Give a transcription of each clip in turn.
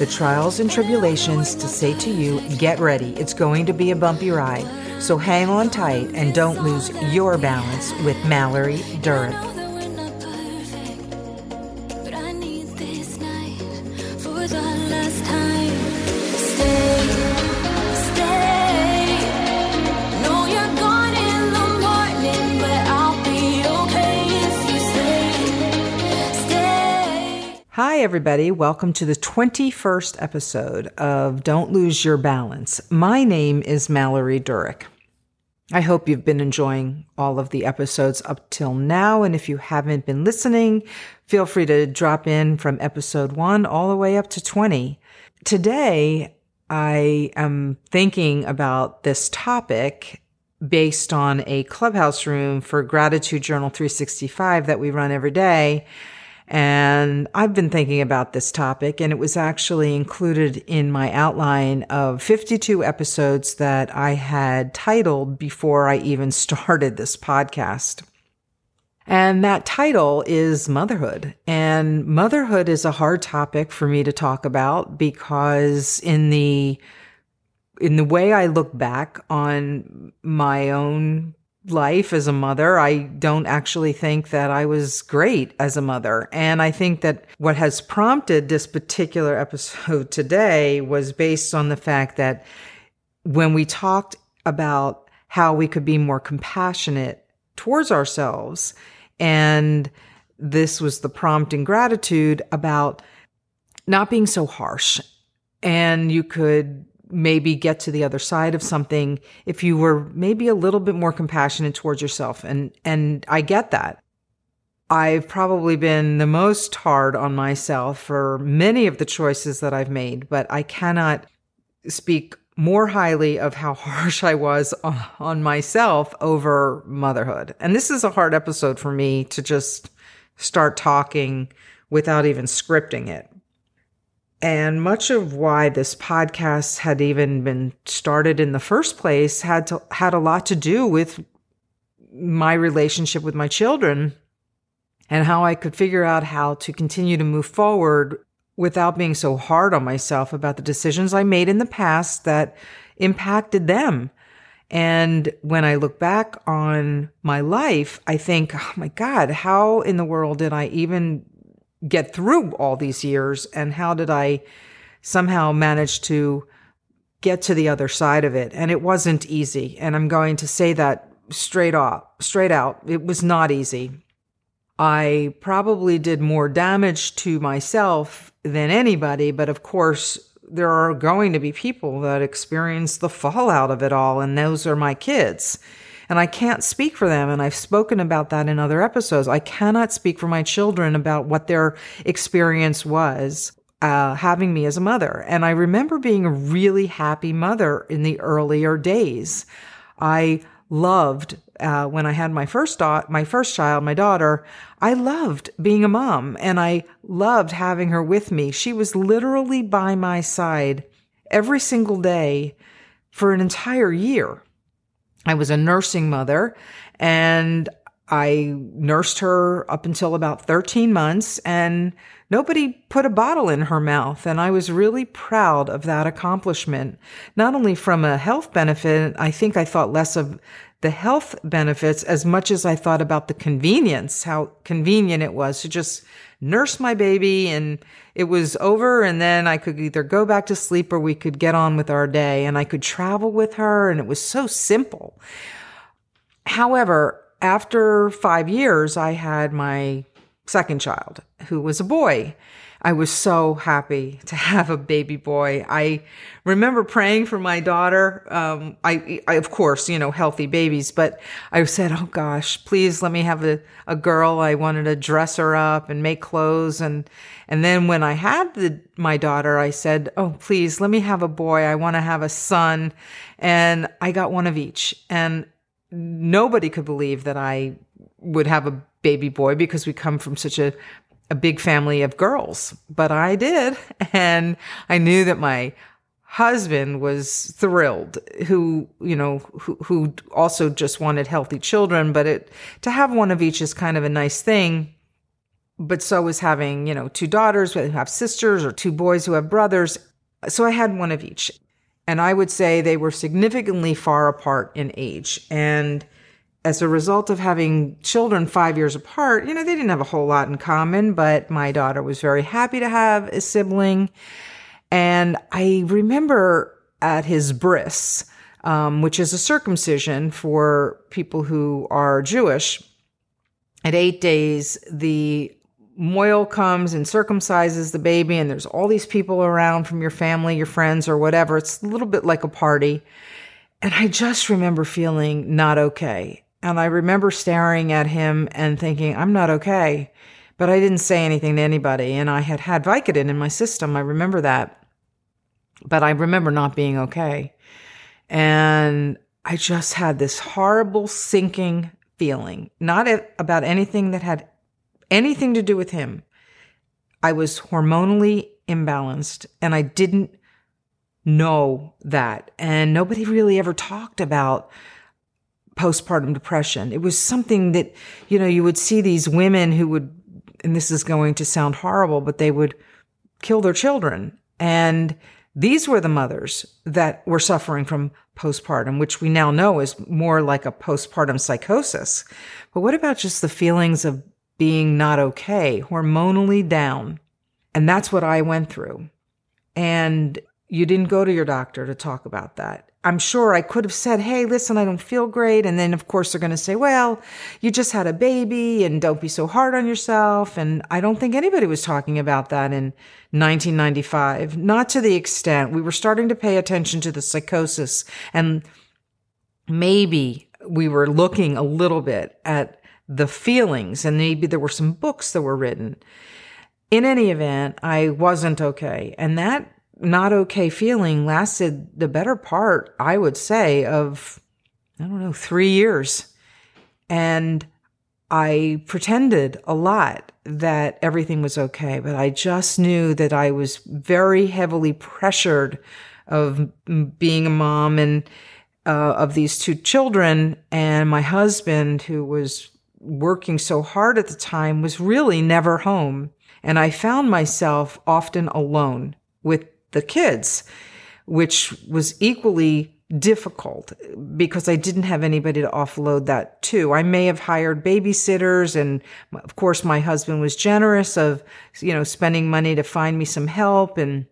the trials and tribulations to say to you, get ready, it's going to be a bumpy ride. So hang on tight and don't lose your balance with Mallory Durick. Hi, everybody. Welcome to the 21st episode of Don't Lose Your Balance. My name is Mallory Durick. I hope you've been enjoying all of the episodes up till now. And if you haven't been listening, feel free to drop in from episode 1 all the way up to 20. Today, I am thinking about this topic based on a clubhouse room for Gratitude Journal 365 that we run every day. And I've been thinking about this topic, and it was actually included in my outline of 52 episodes that I had titled before I even started this podcast. And that title is motherhood. And motherhood is a hard topic for me to talk about because in the way I look back on my own life as a mother, I don't actually think that I was great as a mother. And I think that what has prompted this particular episode today was based on the fact that when we talked about how we could be more compassionate towards ourselves, and this was the prompt in gratitude about not being so harsh, and you could maybe get to the other side of something if you were maybe a little bit more compassionate towards yourself. And I get that. I've probably been the most hard on myself for many of the choices that I've made, but I cannot speak more highly of how harsh I was on myself over motherhood. And this is a hard episode for me to just start talking without even scripting it. And much of why this podcast had even been started in the first place had a lot to do with my relationship with my children and how I could figure out how to continue to move forward without being so hard on myself about the decisions I made in the past that impacted them. And when I look back on my life, I think, oh my God, how in the world did I even get through all these years, and how did I somehow manage to get to the other side of it? And it wasn't easy. And I'm going to say that straight out, it was not easy. I probably did more damage to myself than anybody, but of course, there are going to be people that experience the fallout of it all, and those are my kids. And I can't speak for them, and I've spoken about that in other episodes. I cannot speak for my children about what their experience was having me as a mother. And I remember being a really happy mother in the earlier days. I loved, when I had my first child, my daughter, I loved being a mom, and I loved having her with me. She was literally by my side every single day for an entire year. I was a nursing mother, and I nursed her up until about 13 months, and nobody put a bottle in her mouth. And I was really proud of that accomplishment, not only from a health benefit. I think I thought less of the health benefits as much as I thought about the convenience, how convenient it was to just nurse my baby, and it was over, and then I could either go back to sleep or we could get on with our day, and I could travel with her, and it was so simple. However, after 5 years, I had my second child, who was a boy. I was so happy to have a baby boy. I remember praying for my daughter. I of course, you know, healthy babies, but I said, oh gosh, please let me have a girl. I wanted to dress her up and make clothes. And then when I had my daughter, I said, oh, please let me have a boy. I want to have a son. And I got one of each. And nobody could believe that I would have a baby boy because we come from such a big family of girls, but I did. And I knew that my husband was thrilled, who also just wanted healthy children, but to have one of each is kind of a nice thing. But so is having, two daughters who have sisters or two boys who have brothers. So I had one of each. And I would say they were significantly far apart in age. And as a result of having children 5 years apart, they didn't have a whole lot in common, but my daughter was very happy to have a sibling. And I remember at his bris, which is a circumcision for people who are Jewish, at 8 days, the moil comes and circumcises the baby, and there's all these people around from your family, your friends, or whatever. It's a little bit like a party. And I just remember feeling not okay. And I remember staring at him and thinking, I'm not okay. But I didn't say anything to anybody. And I had Vicodin in my system. I remember that. But I remember not being okay. And I just had this horrible sinking feeling, not about anything that had anything to do with him. I was hormonally imbalanced and I didn't know that. And nobody really ever talked about postpartum depression. It was something that, you would see these women who would, and this is going to sound horrible, but they would kill their children. And these were the mothers that were suffering from postpartum, which we now know is more like a postpartum psychosis. But what about just the feelings of being not okay, hormonally down? And that's what I went through. And you didn't go to your doctor to talk about that. I'm sure I could have said, hey, listen, I don't feel great. And then, of course, they're going to say, well, you just had a baby and don't be so hard on yourself. And I don't think anybody was talking about that in 1995. Not to the extent. We were starting to pay attention to the psychosis. And maybe we were looking a little bit at the feelings. And maybe there were some books that were written. In any event, I wasn't okay. And that not okay feeling lasted the better part, I would say, of, 3 years. And I pretended a lot that everything was okay, but I just knew that I was very heavily pressured of being a mom and of these two children. And my husband, who was working so hard at the time, was really never home. And I found myself often alone with the kids, which was equally difficult because I didn't have anybody to offload that to. I may have hired babysitters. And of course, my husband was generous of, spending money to find me some help and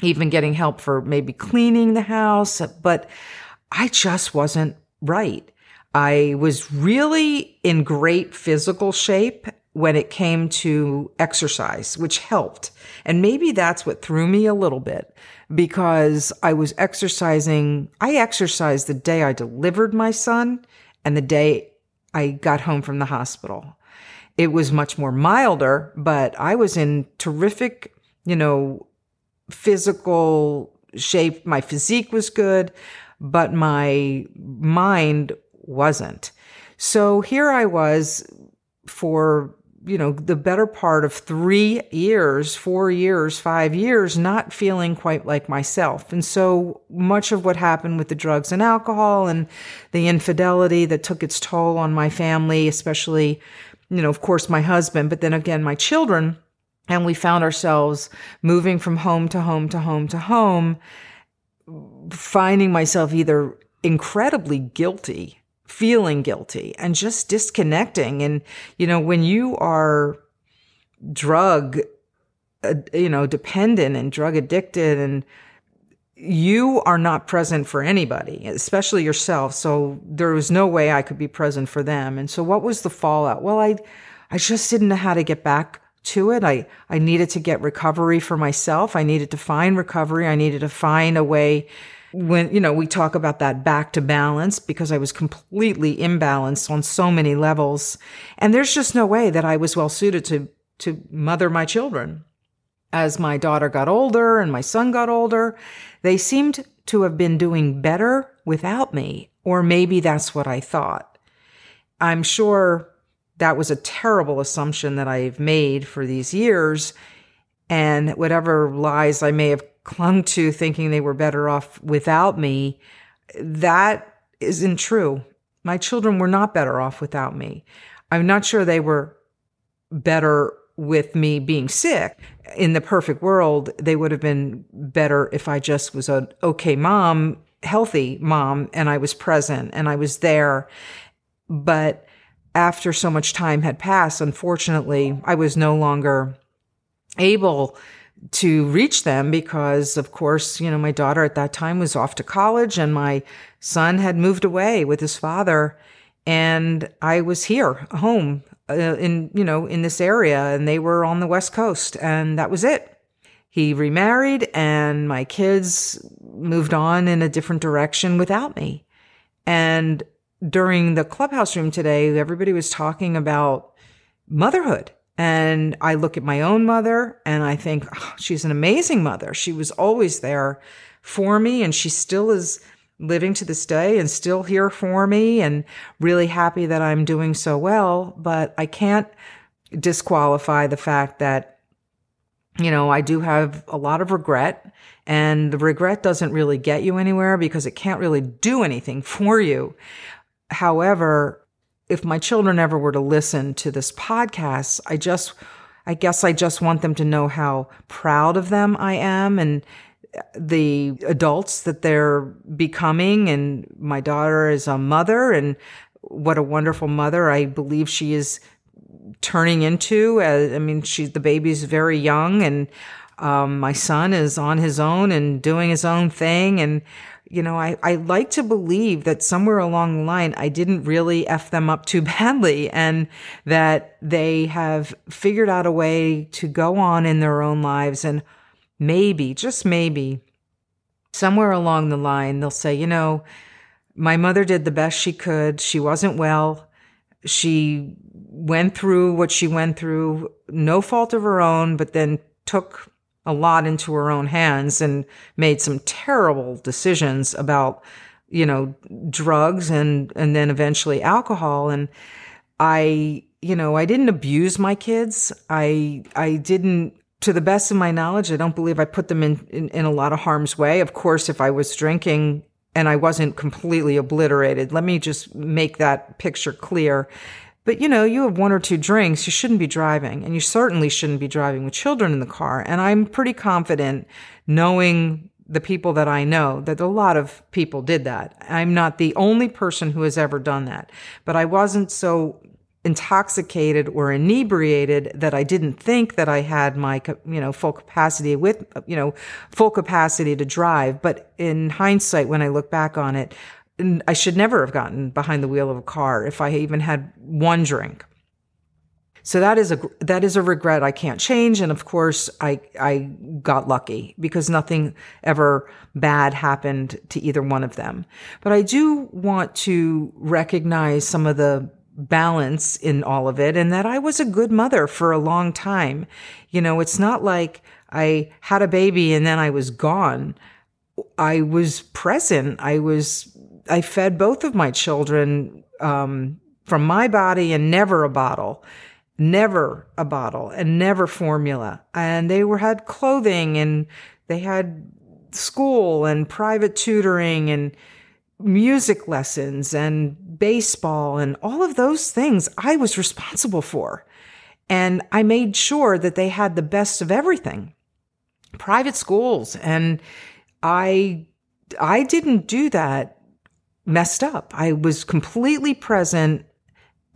even getting help for maybe cleaning the house. But I just wasn't right. I was really in great physical shape when it came to exercise, which helped. And maybe that's what threw me a little bit, because I was exercising. I exercised the day I delivered my son and the day I got home from the hospital. It was much more milder, but I was in terrific, physical shape. My physique was good, but my mind wasn't. So here I was for the better part of 3 years, 4 years, 5 years, not feeling quite like myself. And so much of what happened with the drugs and alcohol and the infidelity that took its toll on my family, especially, of course, my husband, but then again, my children. And we found ourselves moving from home to home to home to home, finding myself either incredibly guilty, feeling guilty, and just disconnecting. And, when you are drug, dependent and drug addicted, and you are not present for anybody, especially yourself. So there was no way I could be present for them. And so what was the fallout? Well, I just didn't know how to get back to it. I needed to get recovery for myself. I needed to find recovery. I needed to find a way when, you know, we talk about that back to balance, because I was completely imbalanced on so many levels. And there's just no way that I was well suited to mother my children. As my daughter got older and my son got older, they seemed to have been doing better without me, or maybe that's what I thought. I'm sure that was a terrible assumption that I've made for these years, and whatever lies I may have clung to thinking they were better off without me, that isn't true. My children were not better off without me. I'm not sure they were better with me being sick. In the perfect world, they would have been better if I just was an okay mom, healthy mom, and I was present and I was there. But after so much time had passed, unfortunately, I was no longer able to reach them because, of course, you know, my daughter at that time was off to college and my son had moved away with his father, and I was here, home, in this area, and they were on the West Coast, and that was it. He remarried, and my kids moved on in a different direction without me. And during the clubhouse room today, everybody was talking about motherhood. And I look at my own mother and I think, oh, she's an amazing mother. She was always there for me, and she still is living to this day and still here for me, and really happy that I'm doing so well. But I can't disqualify the fact that, you know, I do have a lot of regret, and the regret doesn't really get you anywhere because it can't really do anything for you. However, if my children ever were to listen to this podcast, I guess I just want them to know how proud of them I am and the adults that they're becoming. And my daughter is a mother, and what a wonderful mother I believe she is turning into. I mean, the baby's very young, and my son is on his own and doing his own thing. And you know, I like to believe that somewhere along the line, I didn't really F them up too badly, and that they have figured out a way to go on in their own lives. And maybe, just maybe, somewhere along the line, they'll say, you know, my mother did the best she could. She wasn't well. She went through what she went through, no fault of her own, but then took a lot into her own hands and made some terrible decisions about, you know, drugs and then eventually alcohol. And I didn't abuse my kids. I didn't, to the best of my knowledge, I don't believe I put them in a lot of harm's way. Of course, if I was drinking and I wasn't completely obliterated, let me just make that picture clear. But, you know, you have one or two drinks, you shouldn't be driving, and you certainly shouldn't be driving with children in the car. And I'm pretty confident, knowing the people that I know, that a lot of people did that. I'm not the only person who has ever done that, but I wasn't so intoxicated or inebriated that I didn't think that I had my, you know, full capacity to drive. But in hindsight, when I look back on it, I should never have gotten behind the wheel of a car if I even had one drink. So that is a regret I can't change. And of course, I got lucky because nothing ever bad happened to either one of them. But I do want to recognize some of the balance in all of it, and that I was a good mother for a long time. You know, it's not like I had a baby and then I was gone. I was present. I fed both of my children from my body, and never a bottle, and never formula. And they had clothing, and they had school and private tutoring and music lessons and baseball and all of those things I was responsible for. And I made sure that they had the best of everything, private schools. And I didn't do that messed up. I was completely present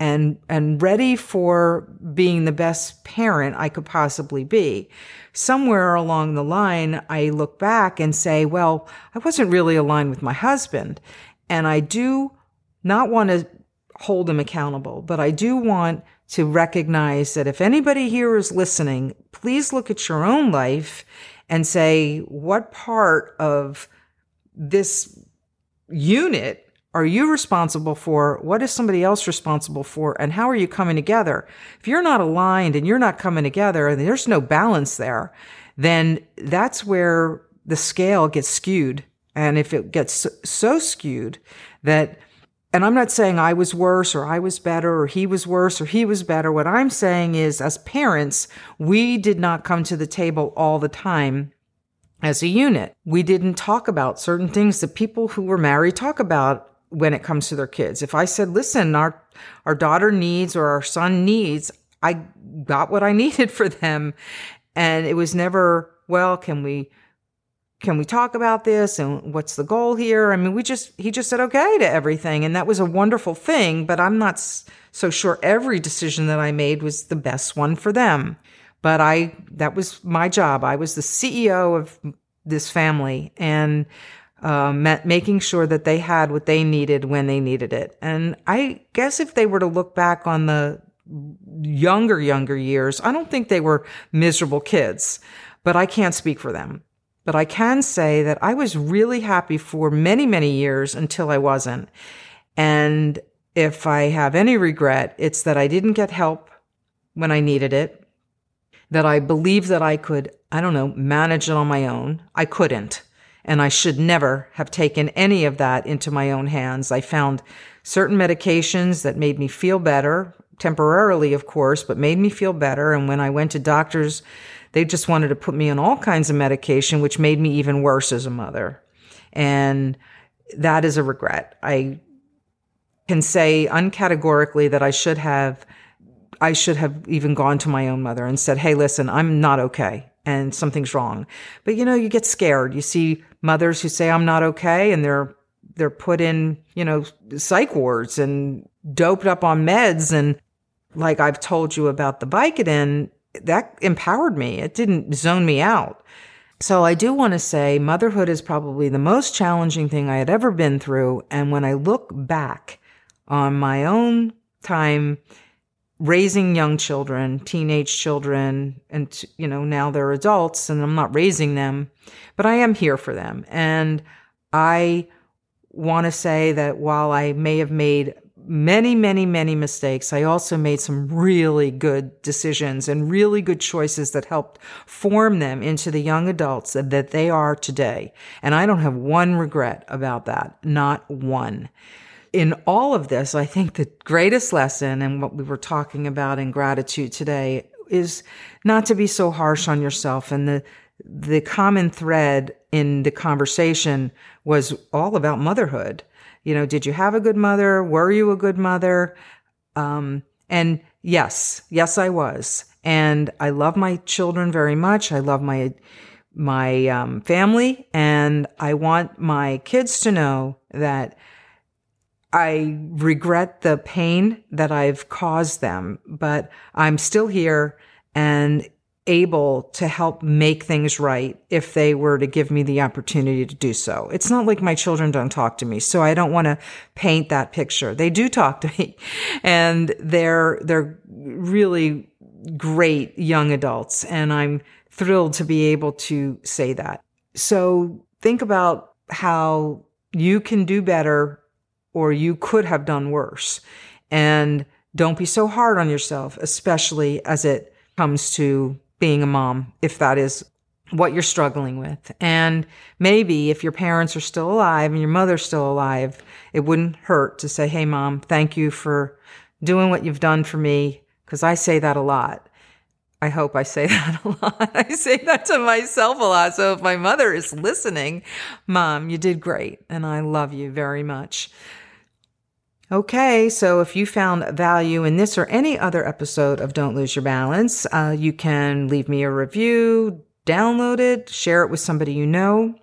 and ready for being the best parent I could possibly be. Somewhere along the line, I look back and say, well, I wasn't really aligned with my husband. And I do not want to hold them accountable. But I do want to recognize that if anybody here is listening, please look at your own life and say, what part of this unit are you responsible for? What is somebody else responsible for? And how are you coming together? If you're not aligned and you're not coming together and there's no balance there, then that's where the scale gets skewed. And if it gets so skewed that, and I'm not saying I was worse or I was better or he was worse or he was better. What I'm saying is, as parents, we did not come to the table all the time as a unit. We didn't talk about certain things that people who were married talk about when it comes to their kids. If I said, listen, our daughter needs, or our son needs, I got what I needed for them. And it was never, well, can we talk about this? And what's the goal here? I mean, he just said okay to everything. And that was a wonderful thing, but I'm not so sure every decision that I made was the best one for them. But that was my job. I was the CEO of this family, and making sure that they had what they needed when they needed it. And I guess if they were to look back on the younger years, I don't think they were miserable kids, but I can't speak for them. But I can say that I was really happy for many, many years until I wasn't. And if I have any regret, it's that I didn't get help when I needed it, that I believed that I could, manage it on my own. I couldn't. And I should never have taken any of that into my own hands. I found certain medications that made me feel better, temporarily, of course, but made me feel better. And when I went to doctors, they just wanted to put me on all kinds of medication, which made me even worse as a mother. And that is a regret. I can say uncategorically that I should have even gone to my own mother and said, hey, listen, I'm not okay. And something's wrong. But, you get scared. You see mothers who say, I'm not okay, and they're put in, psych wards and doped up on meds. And like I've told you about the Vicodin, that empowered me. It didn't zone me out. So I do want to say motherhood is probably the most challenging thing I had ever been through. And when I look back on my own time raising young children, teenage children, and, now they're adults and I'm not raising them, but I am here for them. And I want to say that while I may have made many, many, many mistakes, I also made some really good decisions and really good choices that helped form them into the young adults that they are today. And I don't have one regret about that, not one. In all of this, I think the greatest lesson, and what we were talking about in gratitude today, is not to be so harsh on yourself. And the common thread in the conversation was all about motherhood. Did you have a good mother? Were you a good mother? And yes, I was. And I love my children very much. I love my family, and I want my kids to know that I regret the pain that I've caused them, but I'm still here and able to help make things right if they were to give me the opportunity to do so. It's not like my children don't talk to me, so I don't want to paint that picture. They do talk to me, and they're really great young adults, and I'm thrilled to be able to say that. So think about how you can do better, or you could have done worse. And don't be so hard on yourself, especially as it comes to being a mom, if that is what you're struggling with. And maybe if your parents are still alive and your mother's still alive, it wouldn't hurt to say, hey, Mom, thank you for doing what you've done for me, because I say that a lot. I hope I say that a lot. I say that to myself a lot. So if my mother is listening, Mom, you did great, and I love you very much. Okay, so if you found value in this or any other episode of Don't Lose Your Balance, you can leave me a review, download it, share it with somebody you know.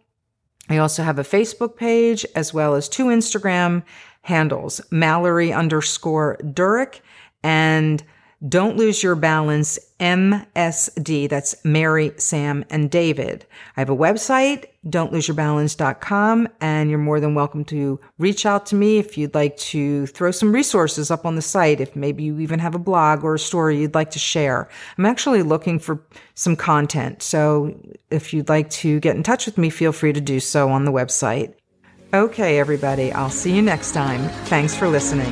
I also have a Facebook page as well as two Instagram handles, Mallory_Durick and Don't Lose Your Balance, MSD. That's Mary, Sam, and David. I have a website, don'tloseyourbalance.com, and you're more than welcome to reach out to me if you'd like to throw some resources up on the site, if maybe you even have a blog or a story you'd like to share. I'm actually looking for some content, so if you'd like to get in touch with me, feel free to do so on the website. Okay, everybody, I'll see you next time. Thanks for listening.